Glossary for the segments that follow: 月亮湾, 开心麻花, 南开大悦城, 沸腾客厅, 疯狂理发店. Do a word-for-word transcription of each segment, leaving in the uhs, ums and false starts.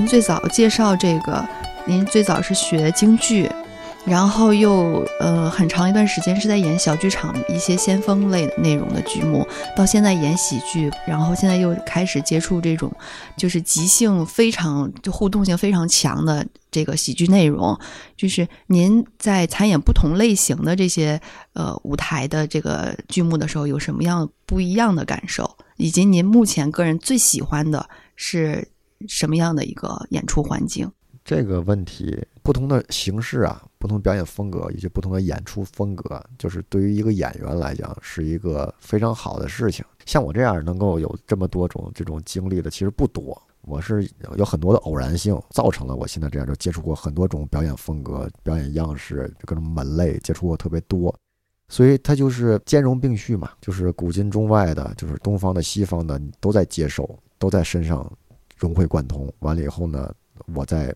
您最早介绍这个，您最早是学京剧，然后又呃很长一段时间是在演小剧场一些先锋类内容的剧目，到现在演喜剧，然后现在又开始接触这种就是即兴非常就互动性非常强的这个喜剧内容。就是您在参演不同类型的这些呃舞台的这个剧目的时候，有什么样不一样的感受，以及您目前个人最喜欢的是什么样的一个演出环境？这个问题，不同的形式啊，不同表演风格以及不同的演出风格，就是对于一个演员来讲是一个非常好的事情。像我这样能够有这么多种这种经历的其实不多，我是有很多的偶然性造成了我现在这样，就接触过很多种表演风格、表演样式，各种门类接触过特别多，所以它就是兼容并蓄嘛，就是古今中外的，就是东方的、西方的，你都在接受，都在身上融会贯通。完了以后呢，我在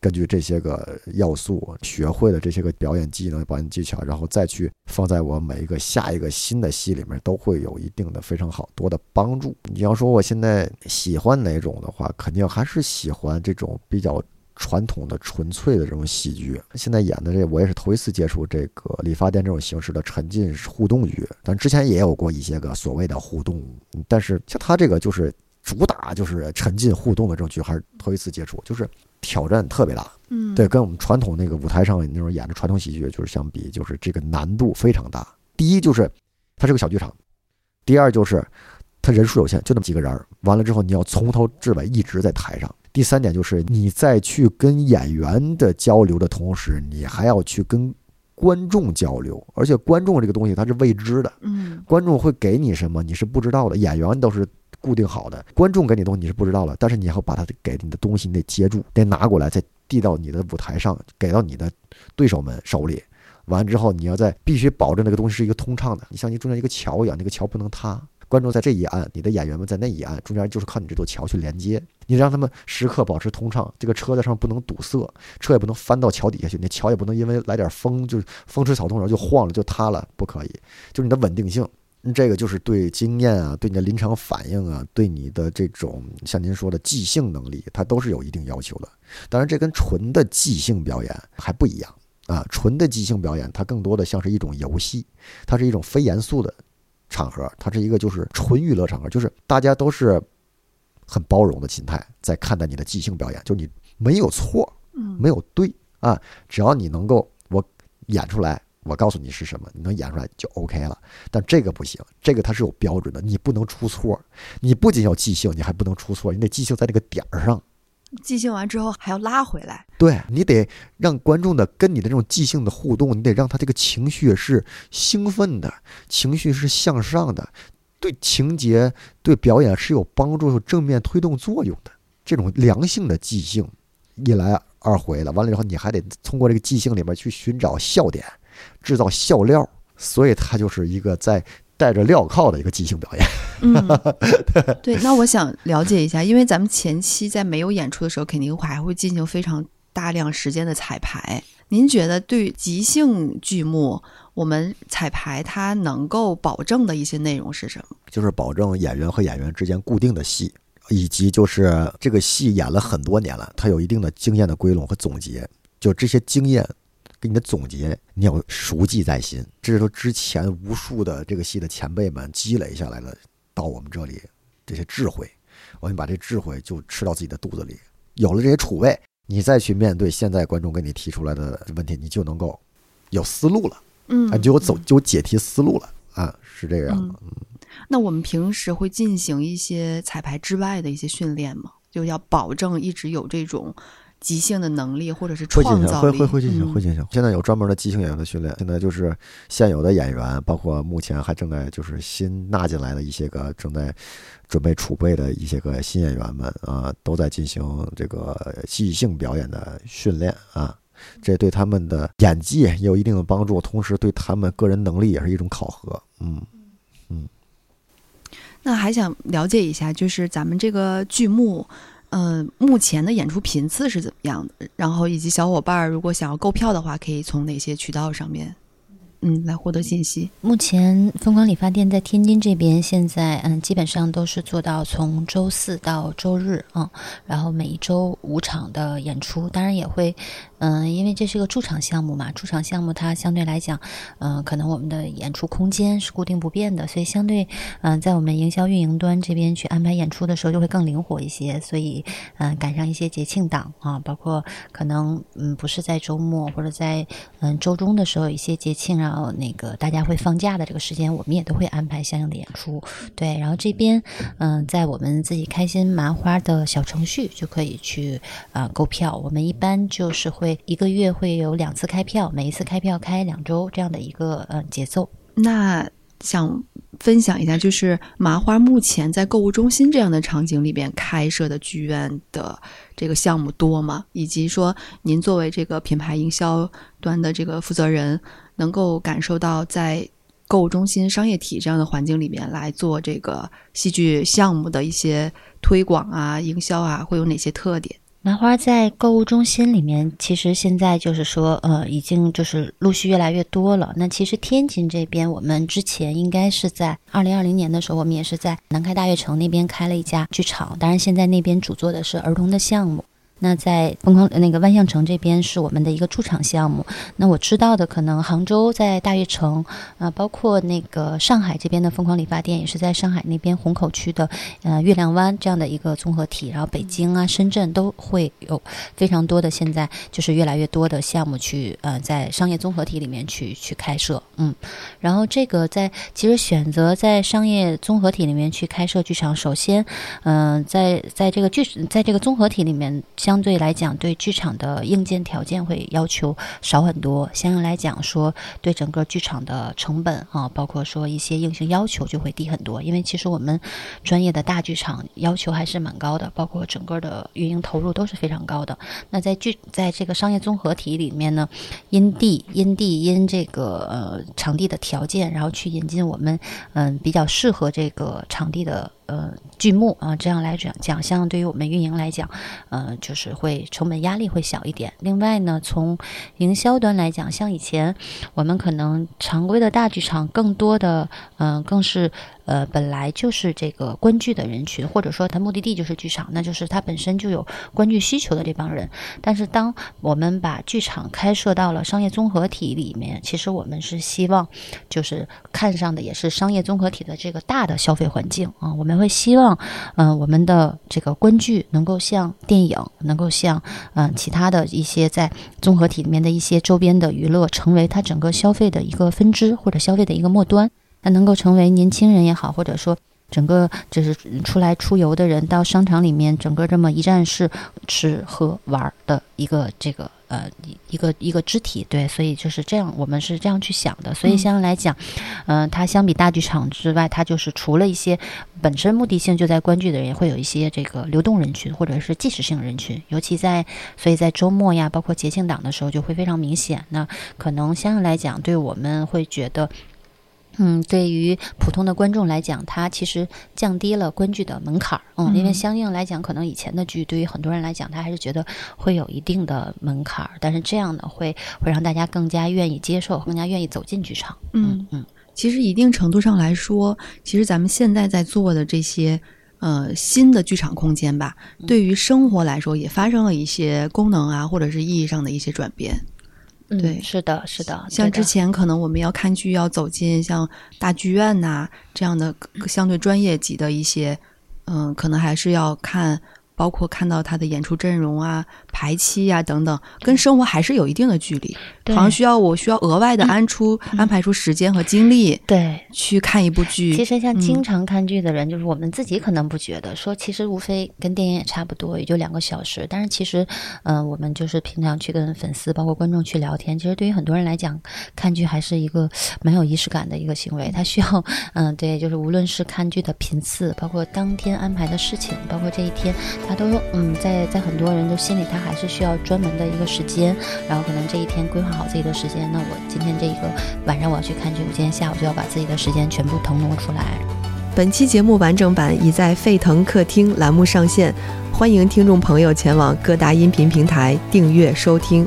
根据这些个要素学会的这些个表演技能、表演技巧，然后再去放在我每一个下一个新的戏里面，都会有一定的非常好多的帮助。你要说我现在喜欢哪种的话，肯定还是喜欢这种比较传统的纯粹的这种喜剧。现在演的这我也是头一次接触这个理发店这种形式的沉浸互动剧，但之前也有过一些个所谓的互动，但是像他这个就是主打就是沉浸互动的这种剧，还是头一次接触，就是挑战特别大。嗯，对，跟我们传统那个舞台上那种演的传统喜剧就是相比，就是这个难度非常大。第一就是它是个小剧场，第二就是它人数有限，就那么几个人，完了之后你要从头至尾一直在台上。第三点就是你在去跟演员的交流的同时，你还要去跟观众交流，而且观众这个东西它是未知的，嗯，观众会给你什么你是不知道的，演员都是固定好的，观众给你东西你是不知道了，但是你要把它给你的东西你得接住，得拿过来再递到你的舞台上，给到你的对手们手里。完之后你要再必须保证这个东西是一个通畅的，你像你中间一个桥一样，那个桥不能塌，观众在这一岸，你的演员们在那一岸，中间就是靠你这座桥去连接，你让他们时刻保持通畅，这个车在上不能堵塞，车也不能翻到桥底下去，你桥也不能因为来点风就是风吹草动然后就晃了就塌了，不可以，就是你的稳定性。这个就是对经验啊，对你的临场反应啊，对你的这种像您说的即兴能力，它都是有一定要求的。当然这跟纯的即兴表演还不一样啊，纯的即兴表演它更多的像是一种游戏，它是一种非严肃的场合，它是一个就是纯娱乐场合，就是大家都是很包容的心态在看待你的即兴表演，就你没有错没有对啊，只要你能够我演出来，我告诉你是什么，你能演出来就 OK 了。但这个不行，这个它是有标准的，你不能出错，你不仅要即兴，你还不能出错，你得即兴在那个点上，即兴完之后还要拉回来，对，你得让观众的跟你的这种即兴的互动，你得让他这个情绪是兴奋的，情绪是向上的，对情节对表演是有帮助、有正面推动作用的，这种良性的即兴一来二回了。完了以后你还得通过这个即兴里面去寻找笑点，制造笑料，所以它就是一个在带着镣铐的一个即兴表演。嗯，对，那我想了解一下，因为咱们前期在没有演出的时候，肯定还会进行非常大量时间的彩排。您觉得对于即兴剧目，我们彩排它能够保证的一些内容是什么？就是保证演员和演员之间固定的戏，以及就是这个戏演了很多年了，它有一定的经验的归拢和总结，就这些经验给你的总结你要熟记在心，这是说之前无数的这个戏的前辈们积累下来了，到我们这里这些智慧，我们把这智慧就吃到自己的肚子里，有了这些储备，你再去面对现在观众给你提出来的问题，你就能够有思路了，嗯，你就有走就解题思路了啊，是这样的。嗯，那我们平时会进行一些彩排之外的一些训练吗？就要保证一直有这种即兴的能力或者是创造力，会会会进行会进行。现在有专门的即兴演员的训练，现在就是现有的演员，包括目前还正在就是新纳进来的一些个正在准备储备的一些个新演员们啊，都在进行这个即兴表演的训练啊，这对他们的演技也有一定的帮助，同时对他们个人能力也是一种考核。嗯嗯，那还想了解一下，就是咱们这个剧目。嗯，目前的演出频次是怎么样的？然后以及小伙伴如果想要购票的话，可以从哪些渠道上面嗯来获得信息。目前风光理发店在天津这边现在嗯基本上都是做到从周四到周日啊、嗯，然后每一周五场的演出，当然也会嗯因为这是个驻场项目嘛，驻场项目它相对来讲嗯可能我们的演出空间是固定不变的，所以相对嗯在我们营销运营端这边去安排演出的时候就会更灵活一些，所以嗯赶上一些节庆档啊，包括可能嗯不是在周末或者在嗯周中的时候有一些节庆，然后那个大家会放假的这个时间，我们也都会安排相应的演出。对，然后这边嗯、呃、在我们自己开心麻花的小程序就可以去呃购票，我们一般就是会一个月会有两次开票，每一次开票开两周这样的一个呃节奏。那想分享一下，就是麻花目前在购物中心这样的场景里边开设的剧院的这个项目多吗？以及说您作为这个品牌营销端的这个负责人，能够感受到在购物中心商业体这样的环境里面来做这个戏剧项目的一些推广啊、营销啊，会有哪些特点？麻花在购物中心里面其实现在就是说呃，已经就是陆续越来越多了。那其实天津这边我们之前应该是在二零二零年的时候，我们也是在南开大悦城那边开了一家剧场，当然现在那边主做的是儿童的项目。那在疯狂那个万象城这边是我们的一个驻场项目。那我知道的可能杭州在大悦城啊、呃，包括那个上海这边的疯狂理发店也是在上海那边虹口区的呃月亮湾这样的一个综合体，然后北京啊深圳都会有非常多的，现在就是越来越多的项目去呃在商业综合体里面去去开设。嗯，然后这个在其实选择在商业综合体里面去开设剧场，首先嗯、呃、在在这个剧在这个综合体里面相对来讲对剧场的硬件条件会要求少很多，相应来讲说对整个剧场的成本啊，包括说一些硬性要求就会低很多，因为其实我们专业的大剧场要求还是蛮高的，包括整个的运营投入都是非常高的。那在剧在这个商业综合体里面呢，因地因地因这个呃场地的条件，然后去引进我们嗯、呃、比较适合这个场地的呃剧目啊，这样来讲讲相对于我们运营来讲呃就是会成本压力会小一点。另外呢，从营销端来讲，像以前我们可能常规的大剧场更多的嗯、呃、更是呃本来就是这个观剧的人群，或者说它目的地就是剧场，那就是它本身就有观剧需求的这帮人。但是当我们把剧场开设到了商业综合体里面，其实我们是希望就是看上的也是商业综合体的这个大的消费环境啊，我们会希望嗯、呃、我们的这个观剧能够像电影，能够像嗯、呃、其他的一些在综合体里面的一些周边的娱乐，成为它整个消费的一个分支或者消费的一个末端，它能够成为年轻人也好，或者说整个就是出来出游的人到商场里面整个这么一站式吃喝玩的一个这个呃一个一个肢体。对，所以就是这样，我们是这样去想的。所以相对来讲嗯、呃、它相比大剧场之外，它就是除了一些本身目的性就在观剧的人，也会有一些这个流动人群或者是即时性人群，尤其在所以在周末呀包括节庆档的时候就会非常明显。那可能相对来讲对我们会觉得嗯，对于普通的观众来讲，它其实降低了观剧的门槛儿。嗯，因为相应来讲，可能以前的剧对于很多人来讲，他还是觉得会有一定的门槛儿，但是这样呢，会会让大家更加愿意接受，更加愿意走进剧场。嗯嗯，其实一定程度上来说，其实咱们现在在做的这些呃新的剧场空间吧，对于生活来说也发生了一些功能啊，或者是意义上的一些转变。对、嗯、是的是的，像之前可能我们要看剧要走进像大剧院呐、啊、这样的相对专业级的一些嗯可能还是要看，包括看到他的演出阵容啊排期啊等等，跟生活还是有一定的距离，好像需要我需要额外的安出、嗯、安排出时间和精力对去看一部剧。其实像经常看剧的人、嗯、就是我们自己可能不觉得，说其实无非跟电影也差不多，也就两个小时，但是其实嗯、呃、我们就是平常去跟粉丝包括观众去聊天，其实对于很多人来讲看剧还是一个蛮有仪式感的一个行为，他需要嗯、呃、对就是无论是看剧的频次，包括当天安排的事情，包括这一天他都说，嗯，在在很多人的心里，他还是需要专门的一个时间，然后可能这一天规划好自己的时间。那我今天这一个晚上我要去看剧，我今天下午就要把自己的时间全部腾挪出来。本期节目完整版已在沸腾客厅栏目上线，欢迎听众朋友前往各大音频平台订阅收听。